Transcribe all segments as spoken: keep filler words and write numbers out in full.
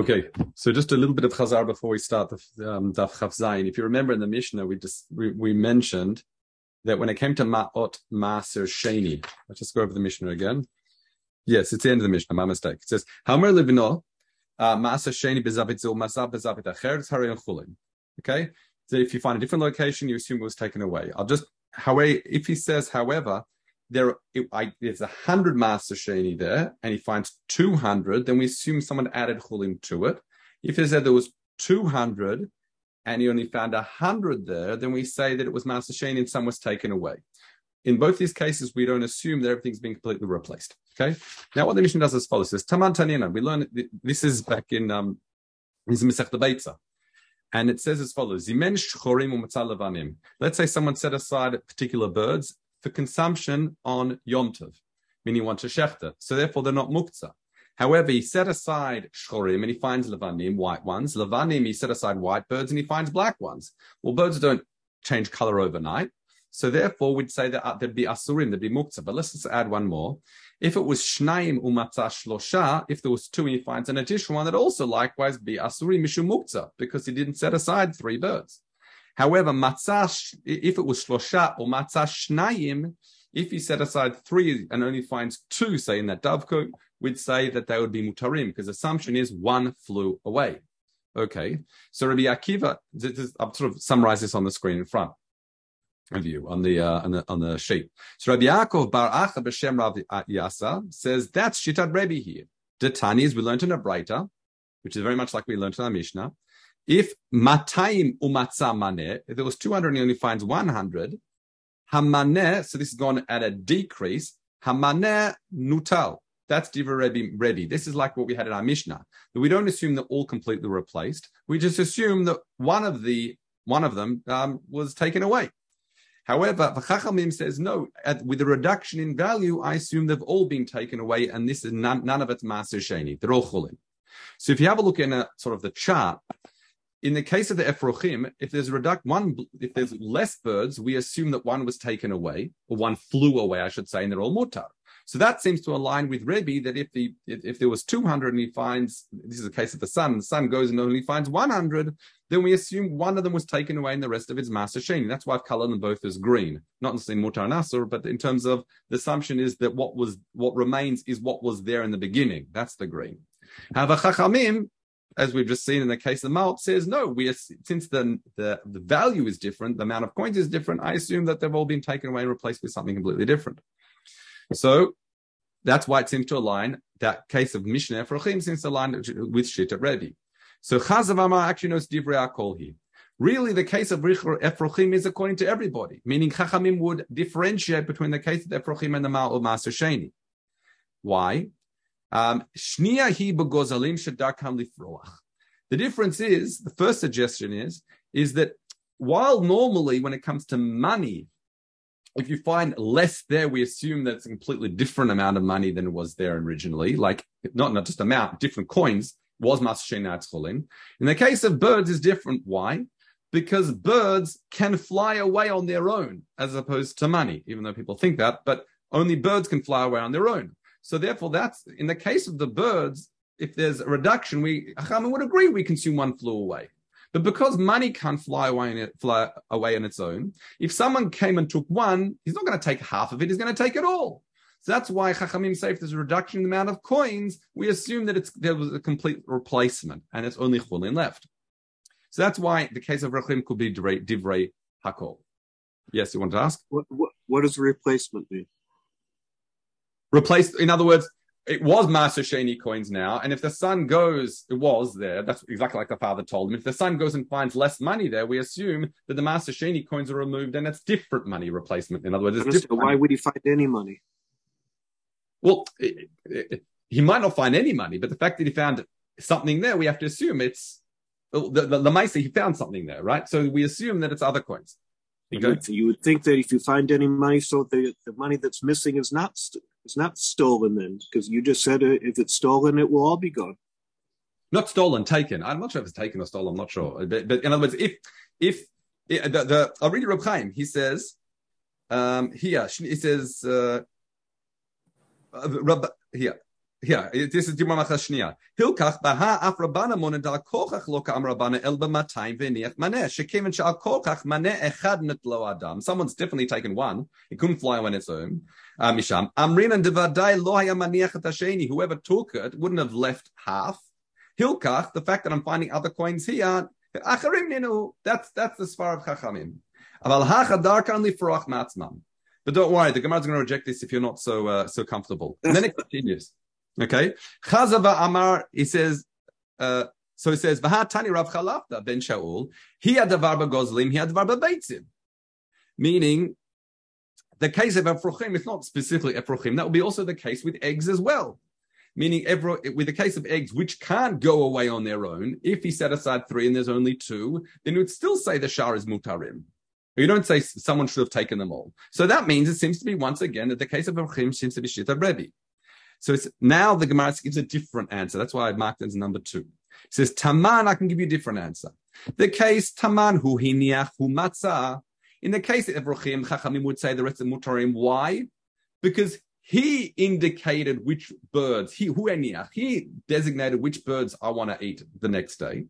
Okay, so just a little bit of Chazar before we start the um, Daf Chaf Zayin. If you remember in the Mishnah, we just we, we mentioned that when it came to Ma'ot Maser Sheni, let's just go over the Mishnah again. Yes, it's the end of the Mishnah, my mistake. It says, Hamer Levino, Maser Sheni Bezavitzu, Masab Bezavit Acheret, Harayon Chulin. Okay, so if you find a different location, you assume it was taken away. I'll just, however, if he says, however, There, it, I, there's a hundred Maaser Sheini there, and he finds two hundred. Then we assume someone added Chulin to it. If he said there was two hundred, and he only found a hundred there, then we say that it was Maaser Sheini and some was taken away. In both these cases, we don't assume that everything's been completely replaced. Okay. Now, what the Mishnah does is follows: says Taman Tanina. We learn this is back in um, this is Masechta Beitzah. And it says as follows: Zimen Shchorim u'Matzal Levanim. Let's say someone set aside particular birds for consumption on Yom Tov, meaning one to Shechta. So therefore they're not muktzah. However, he set aside Shchorim and he finds Levanim, white ones. Levanim, he set aside white birds and he finds black ones. Well, birds don't change color overnight. So therefore we'd say that there'd be Asurim, there'd be muktzah. But let's just add one more. If it was Shnaim u'matzah shlosha, if there was two and he finds an additional one, that also likewise be Asurim mishu muktzah, because he didn't set aside three birds. However, matzah, if it was shlosha or matzah shnayim, if he set aside three and only finds two, say in that dovecote, we'd say that they would be mutarim, because the assumption is one flew away. Okay, so Rabbi Akiva, this is, I'll sort of summarize this on the screen in front of you, on the uh, on the, on the sheet. So Rabbi Yaakov Bar-Acha b'shem Rav Yasa says, that's Shita Revi here. Detani, as we learned in a Braita, which is very much like we learned in our Mishnah, if matayim umatzah maneh, if there was two hundred and he only finds one hundred, hamaneh, so this is gone at a decrease, hamaneh nutal. That's divrei Rebbe. This is like what we had in our Mishnah. We don't assume they're all completely replaced. We just assume that one of the one of them um, was taken away. However, the Chachamim says, no, at, with a reduction in value, I assume they've all been taken away, and this is none, none of it's Maaser Sheini. They're all Chulin. So if you have a look in a, sort of the chart, in the case of the Efrochim, if there's reduct one, if there's less birds, we assume that one was taken away, or one flew away, I should say, and they're all mutar. So that seems to align with Rebbe, that if the if, if there was two hundred and he finds, this is the case of the sun, the sun goes and only finds one hundred, then we assume one of them was taken away and the rest of it's Maaser Sheini. That's why I've colored them both as green. Not necessarily mutar and asur, but in terms of the assumption is that what was what remains is what was there in the beginning. That's the green. However, Chachamim, as we've just seen in the case of the Ma'ot, says, no, we are, since the, the the value is different, the amount of coins is different, I assume that they've all been taken away and replaced with something completely different. So that's why it seems to align, that case of Mishnah Efrochim seems to align with Shita Revi. So Chazavama actually knows Divrei HaKol here. Really, the case of Efrochim is according to everybody, meaning Chachamim would differentiate between the case of Efrochim and the Ma'ot Maser Sheni. Why? Um, the difference is, the first suggestion is, is that while normally when it comes to money, if you find less there, we assume that it's a completely different amount of money than it was there originally. Like, not, not just amount, different coins, was Maaser Sheini at Chulin. In the case of birds, is different. Why? Because birds can fly away on their own, as opposed to money, even though people think that, but only birds can fly away on their own. So therefore, that's in the case of the birds, if there's a reduction, we Chachamim would agree we consume one flew away. But because money can't fly away, in it, fly away on its own, if someone came and took one, he's not going to take half of it, he's going to take it all. So that's why Chachamim say if there's a reduction in the amount of coins, we assume that it's there was a complete replacement and it's only Chulin left. So that's why the case of Rechim could be Divrei, divrei Hakol. Yes, you want to ask? What, what, what does replacement mean? Replaced, in other words, it was Maaser Sheini coins now, and if the son goes, it was there, that's exactly like the father told him, if the son goes and finds less money there, we assume that the Maaser Sheini coins are removed and that's different money replacement. In other words, it's different. Why money. Would he find any money? Well, it, it, he might not find any money, but the fact that he found something there, we have to assume it's, the, the, the Maaser, he found something there, right? So we assume that it's other coins. Because you would think that if you find any money, so the, the money that's missing is not... St- It's not stolen then, because you just said if it's stolen, it will all be gone. Not stolen, taken. I'm not sure if it's taken or stolen. I'm not sure. But, but in other words, if if the, the I'll read you Reb Chaim. He says um, here. He says uh, Reb here. Yeah, this is Dimamacha Shnia. Hilkach baha afrabana monadal kochach lokam rabana el b'matayim v'niach maneh. Shekeim and she'al kochach maneh echad netlo adam. Someone's definitely taken one. It couldn't fly on its own. Misham amrin and devadai lo haya maniach et hasheni. Whoever took it wouldn't have left half. Hilkach, the fact that I'm finding other coins here, acharim ninu. That's that's the svar of Chachamim. Aval hachadar kan lifroach matzman. But don't worry, the Gemara is going to reject this if you're not so uh, so comfortable. And then it continues. Okay, Chazava Amar. He says, uh, so he says, "V'hatani Rav Chalafter ben Shaul. He had the varba gozlim. He had the varba beitzim." Meaning, the case of Efrochim is not specifically Efrochim. That will be also the case with eggs as well. Meaning, with the case of eggs which can't go away on their own, if he set aside three and there's only two, then you would still say the shar is mutarim. You don't say someone should have taken them all. So that means it seems to be once again that the case of Efrochim seems to be Shita Revi. So it's, now the Gemara gives a different answer. That's why I marked it as number two. It says, Taman, I can give you a different answer. The case, Taman, hu hiniach, hu matzah. In the case of Efrochim, Chachamim would say the rest of Mutarim. Why? Because he indicated which birds, he, hu hiniach, he designated which birds I want to eat the next day.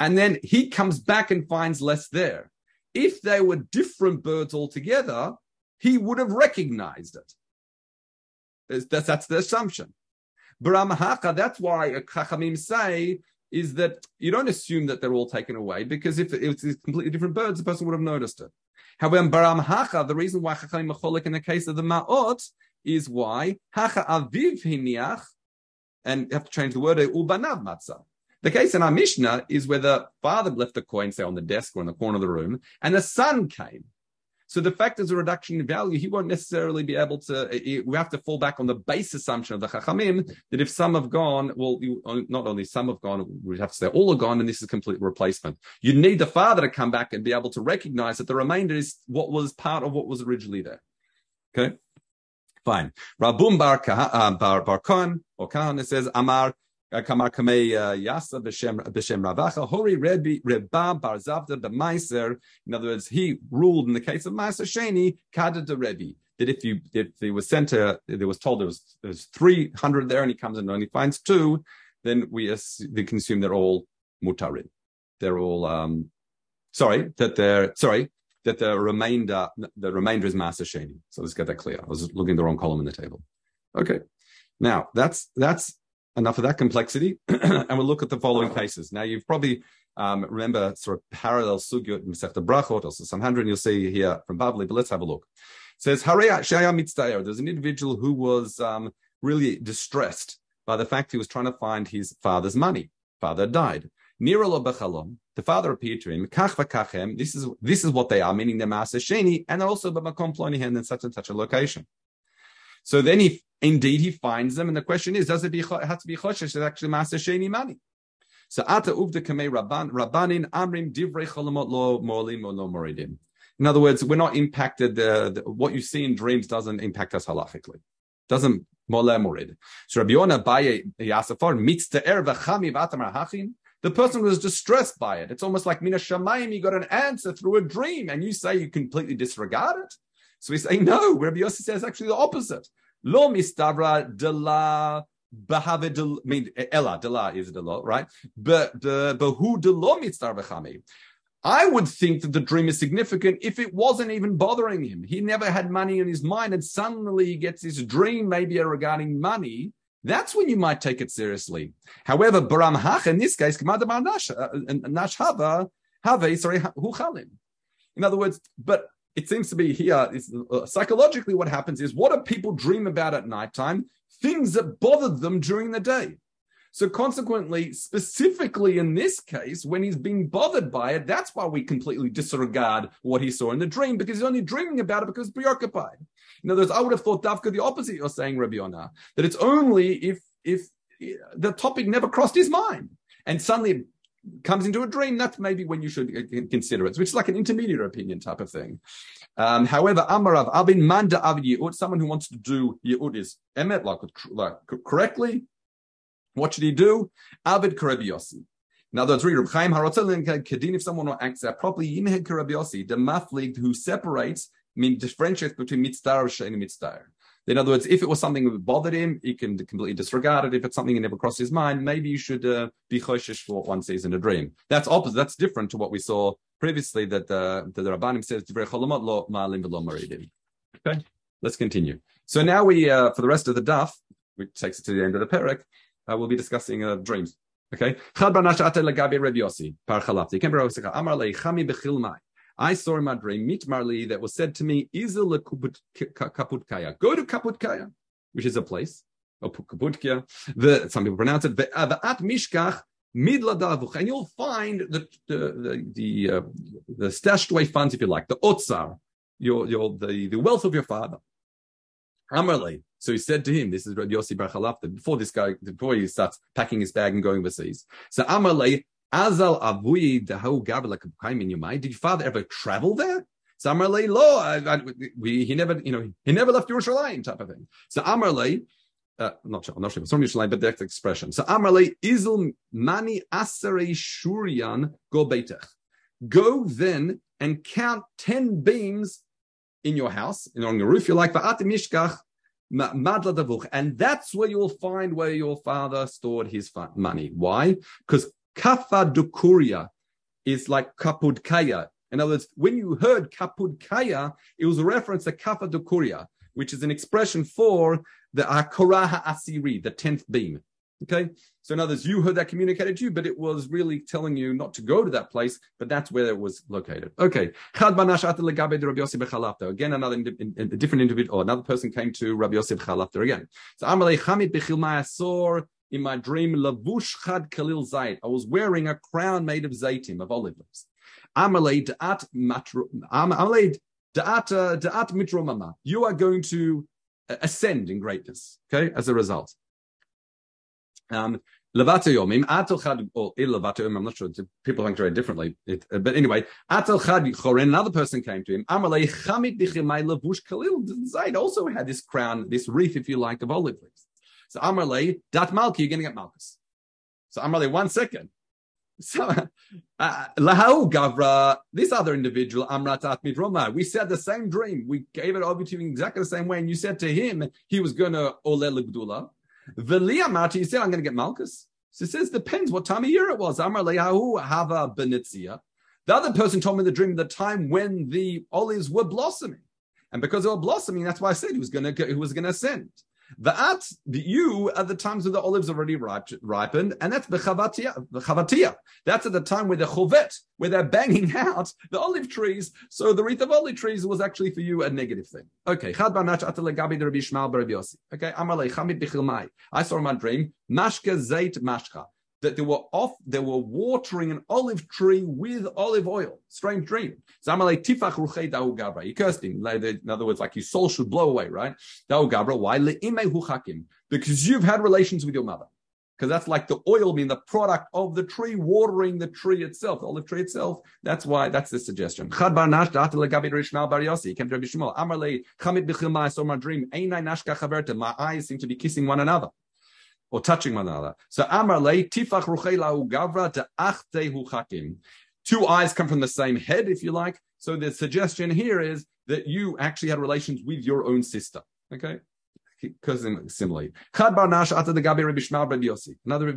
And then he comes back and finds less there. If they were different birds altogether, he would have recognized it. That's, that's the assumption. B'ram haka, that's why Chachamim say, is that you don't assume that they're all taken away, because if it's completely different birds, the person would have noticed it. However, B'ram haka, the reason why Chachamim Mecholek in the case of the Ma'ot is why haka aviv hiniach, and you have to change the word, ubanav matzah. The case in our Mishnah is where the father left the coin, say, on the desk or in the corner of the room, and the son came. So the fact is a reduction in value, he won't necessarily be able to, it, we have to fall back on the base assumption of the Chachamim, that if some have gone, well, you, not only some have gone, we have to say all are gone, and this is complete replacement. You need the father to come back and be able to recognize that the remainder is what was part of what was originally there. Okay? Fine. Rabum Bar Khan, or Khan, it says, Amar, Kamar Kamei Yasa B'Shem Rav Acha Hori Rebbe Rebbe Bar Zavda B'Maiser. In other words, he ruled in the case of Maaser Sheini Kad itamit, that if you if they were sent to, there was told there was there's three hundred there and he comes and only finds two, then we they consume they're all mutarim, they're all um sorry that they're sorry that the remainder the remainder is Maaser Sheini. So let's get that clear. I was looking at the wrong column in the table. Okay, now that's that's. Enough of that complexity, and we'll look at the following cases. Now, you've probably um, remember sort of parallel sugyot Mesechta Brachot, also some hundred, and you'll see here from Bavli, but let's have a look. It says, there's an individual who was um, really distressed by the fact he was trying to find his father's money. Father died. The father appeared to him, this is this is what they are, meaning they're Maaser Sheini, and they're also B'makom Plonihem in such and such a location. So then he indeed he finds them, and the question is, does it be have to be choshesh? It's actually Maaser Sheini money. So ata uvda kamei rabban rabbanin amrim divrei cholamot lo molim or lo moridim. In other words, we're not impacted. Uh, the, what you see in dreams doesn't impact us halachically. Doesn't moleh morid. So Rabbi Yona Baye Yasafar mitzte'er v'chami v'atamar hachin. The person was distressed by it. It's almost like mina shamayim. You got an answer through a dream, and you say you completely disregard it. So we say, no, Rabbi Yossi says actually the opposite. Lo mistavra de la bahave de la, I mean, ella, de la is de la, right? But who de lo mistavra chami. I would think that the dream is significant if it wasn't even bothering him. He never had money in his mind, and suddenly he gets this dream, maybe regarding money. That's when you might take it seriously. However, Baram Hach, in this case, Kamadamar Nash Hava, Have, sorry, Hu Chalim. In other words, but it seems to be here, it's, uh, psychologically what happens is, what do people dream about at nighttime? Things that bothered them during the day. So consequently, specifically in this case, when he's being bothered by it, that's why we completely disregard what he saw in the dream, because he's only dreaming about it because he's preoccupied. In other words, I would have thought, Davka, the opposite you're saying, Rabbi Yonah, that it's only if if the topic never crossed his mind. And suddenly comes into a dream, that's maybe when you should consider it, which is like an intermediate opinion type of thing. Um, however, Amarav, Abin Manda Avid Yehud, someone who wants to do Yehud is Emet, like, like correctly. What should he do? Avid Karebi Yossi. Now, there's Reb Chaim Harotzel Kadin, if someone acts out properly, Yinhed Karebi Yossi, the maflig who separates, I mean, differentiates between Mitzvah and Mitzvah. In other words, if it was something that bothered him, he can completely disregard it. If it's something that never crossed his mind, maybe you should uh, be choshesh for one season a dream. That's opposite. That's different to what we saw previously, that uh, the Rabbanim says, Divrei Cholamot lo ma'alim v'lo moridim. Okay, let's continue. So now we, uh, for the rest of the daf, which takes it to the end of the perek, uh, we'll be discussing uh, dreams. Okay. I saw in my dream, mitmarli, that was said to me, Izil Kapudkaya. Go to Kapudkaya, which is a place, or Kapudkaya, the, some people pronounce it, and you'll find the the the, the, uh, the stashed away funds, if you like, the otsar, your your the, the wealth of your father. Amarli. So he said to him, this is Rabbi Yosef HaLafter, before this guy, before he starts packing his bag and going overseas. So Amarli, Azal Abuyi Dahu Gabla Kapkaim in your mind. Did your father ever travel there? So Amarli, Lo, I, I, we, he never, you know, he never left Yerushalayim, type of thing. So Amarli, uh, not sure, I'm not sure, it's not Yerushalayim, but that's the expression. So Amarli, Izil Mani Asarei Shurian Go Beitech. Go then and count ten beams in your house, and on your roof, you're like, Va'at Mishkach. And that's where you'll find where your father stored his money. Why? Because Kafa Dukria is like Kapudkaya. In other words, when you heard Kapudkaya, it was a reference to Kafa Dukria, which is an expression for the Akoraha Asiri, the tenth beam. Okay? So in other words, you heard that communicated to you, but it was really telling you not to go to that place, but that's where it was located. Okay. Again, another in, in, a different individual, or another person came to Rabbi Yosef HaLafter again. So Amalei Chamid Bechilmai, I saw in my dream, Lavush Chad Kalil Zayt. I was wearing a crown made of Zaytim, of olive leaves. Amalei Da'at Matru, Amalei Da'at Da'at Mitromama. You are going to ascend in greatness, okay, as a result. Um, I'm not sure. People think very differently. It, uh, but anyway, another person came to him. Zayd also had this crown, this wreath, if you like, of olive leaves. So Amarle, dat Malki, you're going to get Malkus. So Amarle, one second. So uh, Lahau Gavra, this other individual, Amratat Midroma, we said the same dream. We gave it over to you in exactly the same way. And you said to him, he was going to Ole L'Gdula. Velia Marti, he said, I'm going to get Malkus. So it says, depends what time of year it was. Amar lehahu hava benitzia. The other person told me the dream of the time when the olives were blossoming. And because they were blossoming, that's why I said he was going to, he was going to ascend. The at, the you are the times when the olives already ripened, and that's the chavatia. That's at the time where the chovet, where they're banging out the olive trees. So the wreath of olive trees was actually for you a negative thing. Okay. Okay. I saw in my dream mashka zait mashka that they were off. They were watering an olive tree with olive oil. Strange dream. He cursed him. In other words, like your soul should blow away, right? Why? Because you've had relations with your mother. Because that's like the oil being the product of the tree, watering the tree itself, the olive tree itself. That's why, that's the suggestion. He came to Rabbi Shmuel. I saw my dream. My eyes seem to be kissing one another. Or touching one another. So Amarle, Tifach Ruchela Ugavra to Achtehu Hakim. Two eyes come from the same head, if you like. So the suggestion here is that you actually had relations with your own sister. Okay? Because similarly. Chad Bar Nash after the Gabi Rabbi Shmuel Bar Yossi. Another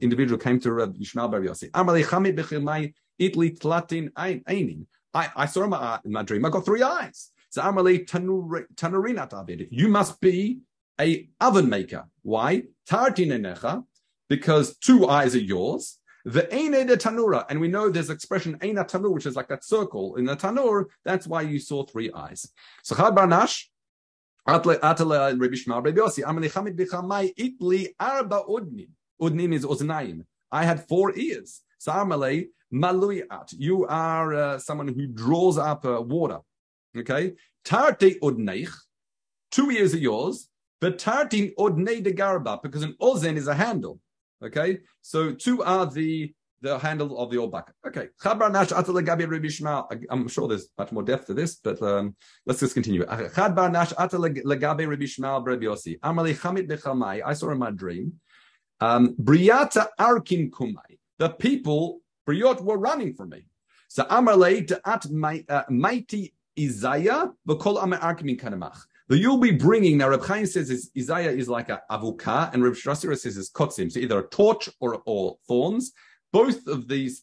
individual came to Rabbi Shmuel Bar Yossi. Amarle Chamid Bechilmai Itli Tlatin Ainin. I I saw in my, in my dream, I got three eyes. So Amarle Tanurina Tavid. You must be a oven maker. Why? Tartinenecha, because two eyes are yours. The Eine de Tanura, and we know there's expression Eina Tanur, which is like that circle in the Tanur. That's why you saw three eyes. So Chad Bar Nash, Atle Atele Rabbi Shmuel Bar Yossi, Amali Chamid Bichamai Itli Arba Udnim. Udnim is Uznaim. I had four ears. So Amalei Maluiat. You are uh, someone who draws up uh, water. Okay. Tarte Udneich. Two ears are yours. But tartin odnei de garba, because an ozen is a handle. Okay, so two are the the handle of the old bucket. Okay, I'm sure there's much more depth to this, but um, let's just continue. I saw in my dream, briyata arkin kumai. The people briyot were running from me. So amalei at mighty Isaiah v'kol amar arkin kanamach. That you'll be bringing, now Reb Chaim says is Isaiah is like an avukah, and Reb Shrassira says is kotzim, so either a torch or, or thorns. Both of these,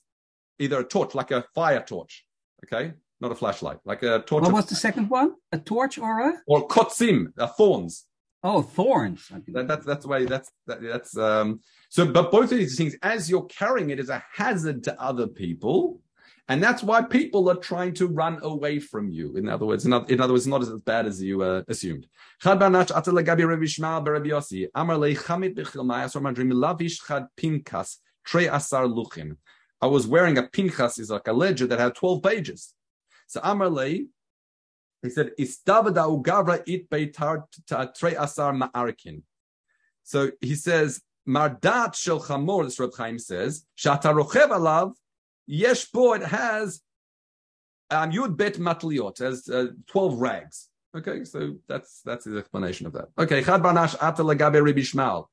either a torch, like a fire torch, okay? Not a flashlight, like a torch. What was the second one? A torch or a? Or kotzim, uh, thorns. Oh, thorns. That, that's that's the way, that's, that, that's, um, so, but both of these things, as you're carrying it, is a hazard to other people. And that's why people are trying to run away from you. In other words, in other, in other words, not as bad as you uh, assumed. I was wearing a pinchas, is like a ledger that had twelve pages. So Amarlei, he said, so he says, Mardat shel chamor, this Reb Chaim says, Shatarochev alav, Yeshbo, it has um, Yud Bet Matliot, as uh, twelve rags. Okay, so that's that's his explanation of that. Okay, Chad Banash Ata Lagabe Rabbi Shmal,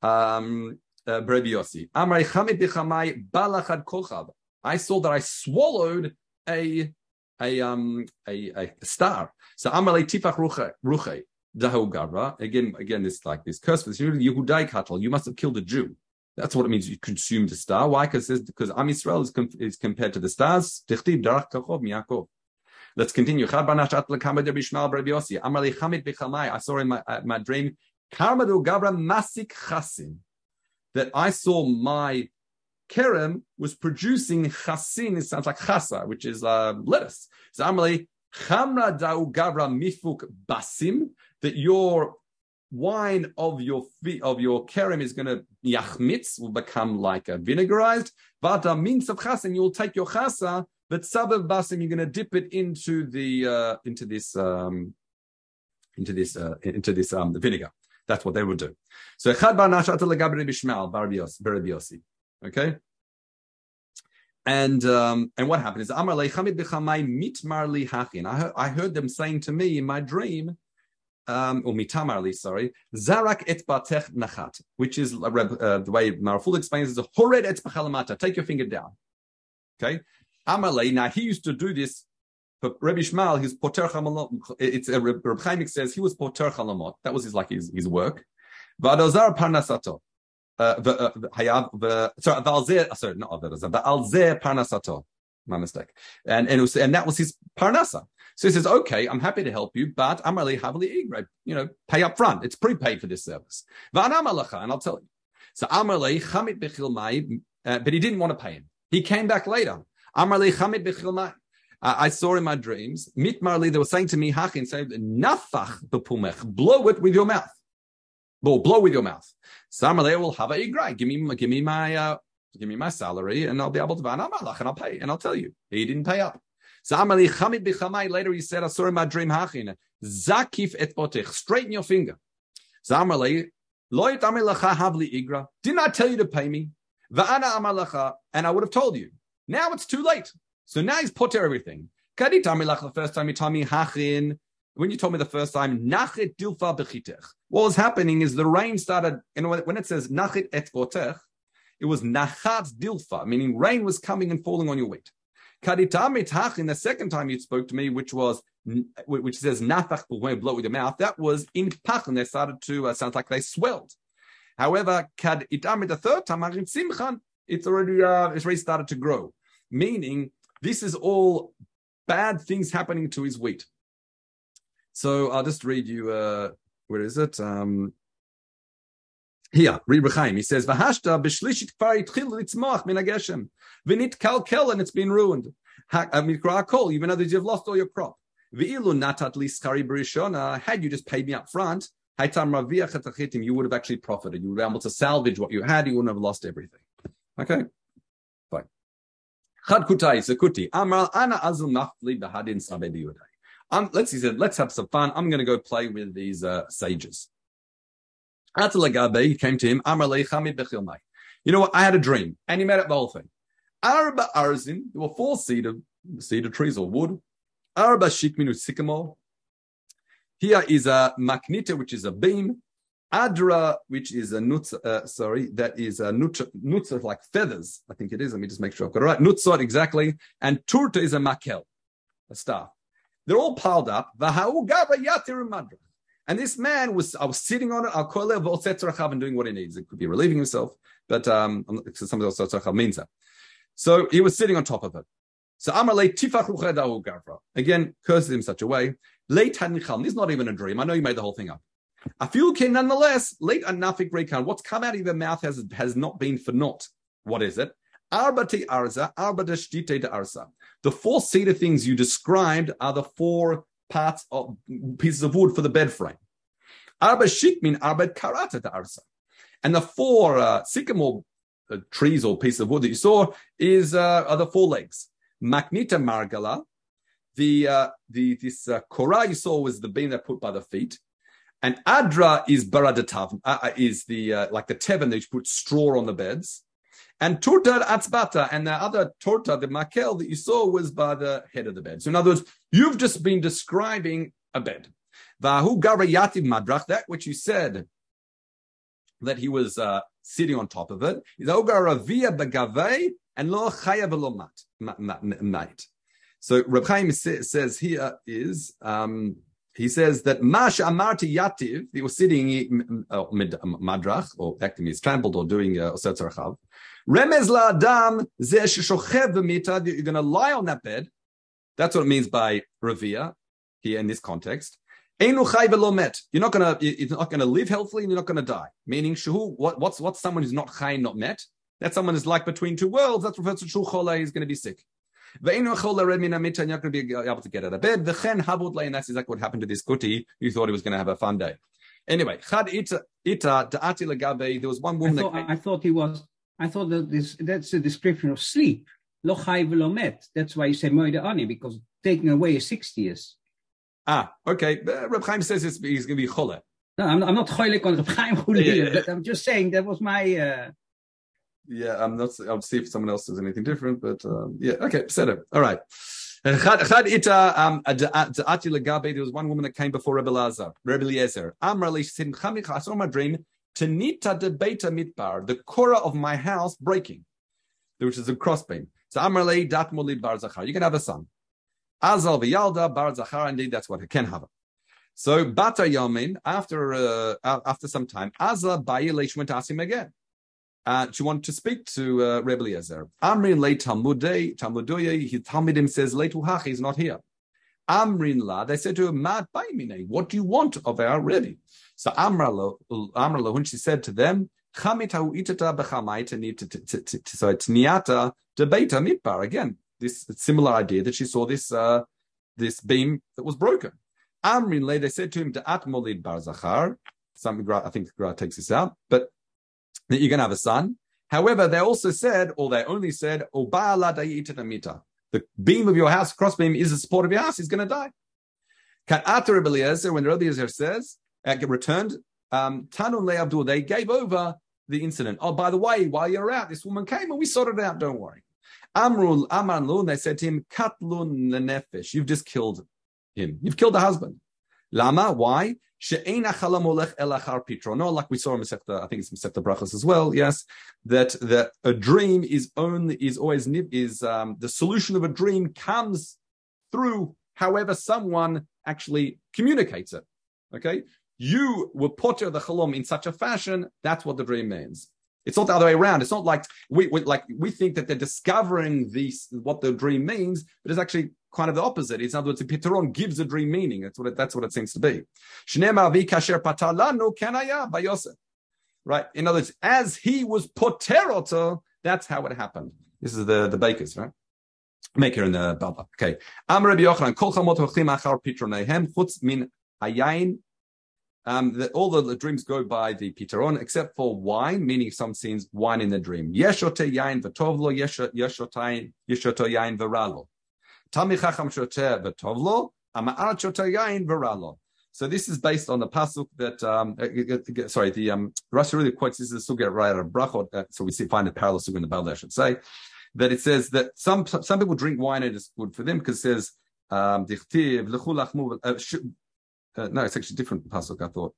um, Rabbi Yossi. Amrei Chamid Bichamai Balachad Kochav. I saw that I swallowed a a um a, a star. So Amrei Tifach Ruchei Dahu Gabra. Again, again, this like this curse for this Yehudai Katal. You must have killed a Jew. That's what it means. You consumed a star. Why? Because because Am Yisrael is, com- is compared to the stars. Let's continue. I saw in my, uh, my dream that I saw my Kerem was producing chasin. It sounds like chasa, which is uh, lettuce. So Amalei chamra da'u gavra mifuk basim, that your wine of your feet, of your kerem is going to yachmitz, will become like a vinegarized. But a mince of chasin, you'll take your chasa, but sabav basim, you're going to dip it into the uh, into this um, into this uh, into this um, the vinegar. That's what they would do. So echad banash atel gabri bishmal barabiosi. Okay. And um, and what happened is amar lechamid bechamai mitmar li hachin. I heard I heard them saying to me in my dream. Um, or mitamarli, sorry, zarak et batech nachat, which is uh, uh, the way Maraful explains is a hored et bachalamata. Take your finger down. Okay, Amalei. Now he used to do this. Rabbi Shmuel, his potter chamalot. It's uh, Reb Chaim says he was potter chalamot. That was his like his his work. Vadozar parnasato. Hayav. Sorry, valzer. Sorry, not valzer. Valzer parnasato. My mistake. And and it was, and that was his parnasa. So he says, okay, I'm happy to help you, but Amalei Havli Igre, you know, pay up front. It's prepaid for this service. And I'll tell you. So Amalei Chamit Bechilmai, but he didn't want to pay him. He came back later. Amalei Chamit Bechilmai. I saw in my dreams, Mitmarli, they were saying to me, Hachin, say, Nafach Bepumech, blow it with your mouth. Or blow with your mouth. So Amalei will have a Igre. Give me, give me my, uh, give me my salary, and I'll be able to buy an Amalach, and I'll pay, and I'll tell you. He didn't pay up. Later he said, I saw in my dream, Hachin, Zakif et potech, straighten your finger. Didn't I tell you to pay me? And I would have told you. Now it's too late. So now he's potter everything. Kad itamit, the first time you told me, Hachin, when you told me the first time, Nachit dilfa bechitech. What was happening is the rain started, and when it says Nachit et potech, it was Nachat dilfa, meaning rain was coming and falling on your wheat. Kad itamit hachin, the second time you spoke to me, which was, which says nafach b'humeh, blow with your mouth, that was in pachin. They started to uh, sound like they swelled. However, kad itamit the third time, hachin simchan, it's already uh, it's already started to grow. Meaning, this is all bad things happening to his wheat. So I'll just read you. Uh, where is it? Um, Here, Reb Chaim, he says, "V'hashta b'shlishit kfar itchil litzmach min hageshem, v'nit kalkel, and it's been ruined. Mikra kol, even though you've lost all your crop. V'ilu natat li schari b'rishona, had you just paid me up front, haytam raviach atachitim, you would have actually profited. You would have been able to salvage what you had. You wouldn't have lost everything." Okay, fine. Chad kutai sekuti amral ana azul nafli b'hadin sabedi yudai. Let's he said, let's have some fun. I'm going to go play with these uh, sages. He came to him. You know what? I had a dream, and he made up the whole thing. Arba arzin, there were four cedar cedar trees or wood. Arba shikminu, sycamore. Here is a maknita, which is a beam. Adra, which is a nutza. Uh, sorry, that is a nutza, nutza, like feathers. I think it is. Let me just make sure I've got it right. Nutzot, exactly. And turta is a makel, a staff. They're all piled up. And this man was, I was sitting on it and doing what he needs. It could be relieving himself, but um, something else means that. So he was sitting on top of it. So again, cursed him in such a way. This is not even a dream. I know you made the whole thing up. Afilkin, nonetheless, late anafik rekan. What's come out of your mouth has has not been for naught. What is it? Arbati arza, arbadashtite de arza. The four cedar things you described are the four parts of pieces of wood for the bed frame. Arba shikmin, arbad karata de arza. And the four uh, sycamore uh, trees or pieces of wood that you saw is uh, are the four legs. Magnita margala. The uh, the this uh, korah you saw was the beam that put by the feet. And adra is baradatav, uh, is the uh, like the tevin that you put straw on the beds. And torta atzbata, and the other torta, the makel that you saw was by the head of the bed. So in other words, you've just been describing a bed. Vahu garayati madrach, that which you said that he was uh, sitting on top of it, is ogaravia bagavei and lo chayav night. So Reb Chaim says here is. Um, He says that Mash Amarti Yativ, he was sitting uh, mid madrach or acting is trampled or doing osetzarchav. Remez la adam ze sheshochev v'mita. You're going to lie on that bed. That's what it means by revia here in this context. Einu chay v'lo met. You're not going to. You're not going to live healthily, and you're not going to die. Meaning shu. What, what's what's someone who's not chay, not met? That's someone who's like between two worlds. That's referred to shu cholei. He's going to be sick. And you're not going to be able to get out of bed. And that's exactly what happened to this kuti. You thought he was going to have a fun day. Anyway, there was one woman. I thought, that I thought he was. I thought that this. That's the description of sleep. Lo chai v'lo met. That's why you say moida ani, because taking away is sixty years. Ah, okay. Reb Chaim says it's, he's going to be chole. No, I'm, I'm not cholik on Reb Chaim Chulin, but I'm just saying that was my. Uh, Yeah, I'm not. I'll see if someone else does anything different, but um, yeah, okay, set it. All right. There was one woman that came before Rebbe Lazar, Rebbe Eliezer. Amrali, she said, I saw my dream. Tenita de beta mitbar, the korah of my house breaking, which is a crossbeam. So Amrali datmoli bar zachar, you can have a son. Azal v'yalda bar zachar, indeed, that's what it can have. So bata yamin, after uh, after some time, Azal bayile, she went to ask him again. Uh, she wanted to speak to uh, Rebbe Eliezer. Amrin le Talmudei, Talmudoye, his Talmudim says, le Tuhach, he's not here. Amrin la, they said to him, Mat Baimine, what do you want of our Rebbe? So Amra lo, when she said to them, Chamitahu itata bechamai, so it's niata debeta mitbar. Again, this similar idea that she saw this uh, this beam that was broken. Amrin le, they said to him, Da'at molid bar zachar. Some, I think Gra takes this out, but that you're going to have a son. However, they also said, or they only said, the beam of your house, crossbeam, is the support of your house. He's going to die. Rebbe Eliezer, when Rebbe Eliezer says, returned, um, they gave over the incident. Oh, by the way, while you're out, this woman came and we sorted it out. Don't worry. Amrul Aman Lun, they said to him, Katlun lenefesh. You've just killed him. You've killed the husband. Lama, why? No, like we saw in Mesechta, I think it's Mesechta Brachot as well. Yes, that that a dream is only is always is um, the solution of a dream comes through however someone actually communicates it. Okay, you were potter the chalom in such a fashion. That's what the dream means. It's not the other way around. It's not like we, we like we think that they're discovering these what the dream means, but it's actually kind of the opposite. It's in other words, the Pitaron gives a dream meaning. That's what it, that's what it seems to be. Right. In other words, as he was poteroto, that's how it happened. This is the, the bakers, right? Maker in the Bava. Okay. Um, the, all the, the dreams go by the Pitaron, except for wine, meaning some scenes, wine in the dream. Yeshote yain v'tovlo, yeshote yain v'ralo. So this is based on the pasuk that, um, sorry, the um, Rashi really quotes this is a sugya right out of Brachot. So we see find a parallel sugya in the Bavli, I should say, that it says that some some people drink wine and it's good for them because it says um, uh, no, it's actually a different pasuk. I thought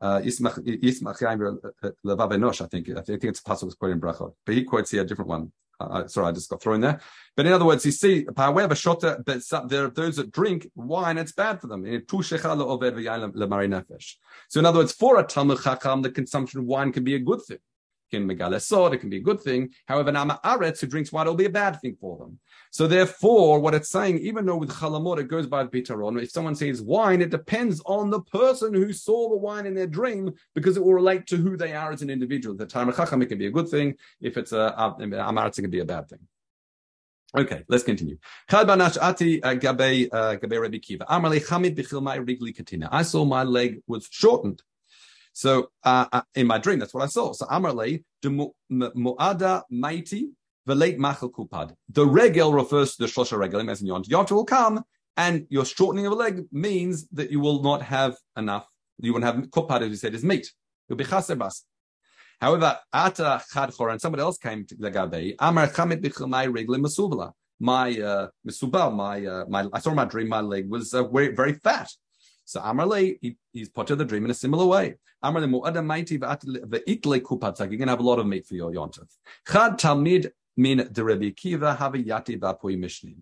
uh, Yismach Yain Levav Enosh. I think I think it's a pasuk quoted in Brachot, but he quotes here a different one. uh, sorry, I just got thrown there. But in other words, you see, however, there are those that drink wine, it's bad for them. So in other words, for a Talmud Chacham, the consumption of wine can be a good thing. It can be a good thing. However, an Am Haaretz who drinks wine will be a bad thing for them. So therefore, what it's saying, even though with Chalamot it goes by the Pitaron, if someone says wine, it depends on the person who saw the wine in their dream, because it will relate to who they are as an individual. The Talmud Chacham, it can be a good thing. If it's a Am Haaretz, it can be a bad thing. Okay, let's continue. I saw my leg was shortened. So uh, uh, in my dream, that's what I saw. So Amarle, the Mu'ada Maiti, the late Machal Kupad. The regel refers to the Shosha regelim, as in Yom Tov will come, and your shortening of a leg means that you will not have enough. You won't have Kupad, as you said, is meat. You'll be Chaserbas. However, Ata Chadchor, and somebody else came to the Gabe, Amar Chamit Bichlmai regelim Mesubla. My uh, Mesubal, my, uh, my, I saw in my dream, my leg was uh, very, very fat. So Amarle, he, he's potted the dream in a similar way. Amarle mu'adam maiti v'itle kupatzak. You're going to have a lot of meat for your Yom Tov. Chad Talmid min de Rabbi Akiva haviyati v'apoi mishnim.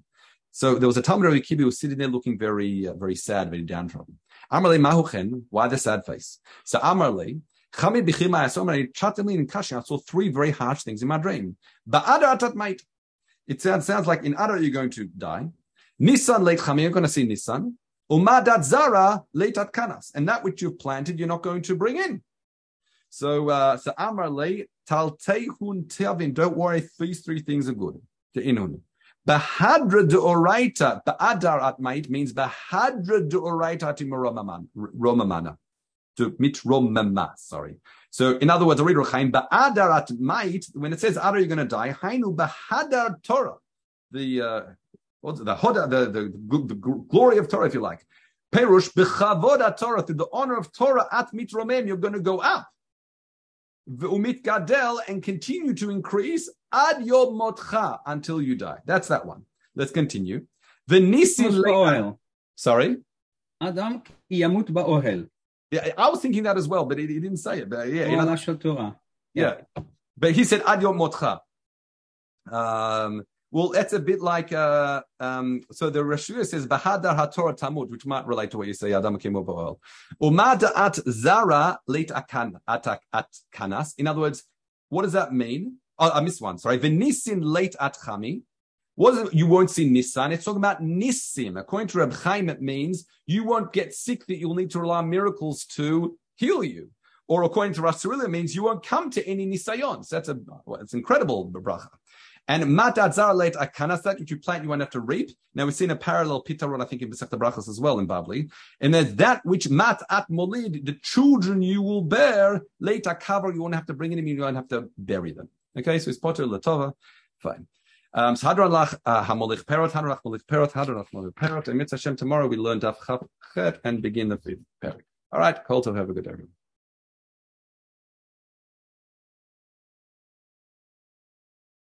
So there was a Talmid Rabbi Akiva who was sitting there looking very, uh, very sad, very downtrodden. Amarle mahuchen, why the sad face? So Amarle, chamid b'chimai, I saw many chatimlin and kashin. I saw three very harsh things in my dream. Ba'ada atat mait. It sounds, sounds like in Adar you're going to die. Nisan leit chamim, you're going to see Nisan. Umadat zara leitat kanas, and that which you've planted, you're not going to bring in. So, uh, so Amar le talteihun tevin. Don't worry, these three things are good. The inun bahadra deoraita baadar atmait means bahadra deoraita timoramamana romamana to mitromama. Sorry. So, in other words, I read Rav Chaim baadar atmait. When it says adar, you're going to die. Hainu bahadar Torah. The uh, What's the hoda, the, the, the, the glory of Torah, if you like. Perush b'chavoda Torah, through the honor of Torah at mitromem, you're going to go up. V'umit gadel, and continue to increase ad yom motcha until you die. That's that one. Let's continue. V'nisin le'ohel. Sorry? Adam yamut ba'ohel. Yeah, I was thinking that as well, but he, he didn't say it. But yeah, you know, Torah. Yeah. yeah. But he said ad yom motcha. Um... Well, that's a bit like, uh, um, so the Rashua says, Bahadar HaTorah Tamud, which might relate to what you say, Adam Kemo Bo'el. Umada at Zara late at Kanas. In other words, what does that mean? Oh, I missed one, sorry. Venisin late at Chami. What you won't see Nisan. It's talking about Nisim. According to Reb Chaim, it means you won't get sick that you'll need to rely on miracles to heal you. Or according to Rav Surilla, it means you won't come to any Nisayons. That's a, well, it's incredible, Bracha. And matat zara leit akanas, that which you plant, you won't have to reap. Now we've seen a parallel pitaron, I think, in Mesechta Brachot as well in Bavli. And there's that which mat at molid, the children you will bear, leit akavar, you won't have to bring them, you won't have to bury them. Okay, so it's potter latova, fine. Um, so hadron lach hamolich perot, hadron lach molich perot, hadron lach molich perot. And mitzvah Hashem, tomorrow we learn daf chaf chet and begin the fifth perot. All right, kol tov, have a good day, everyone.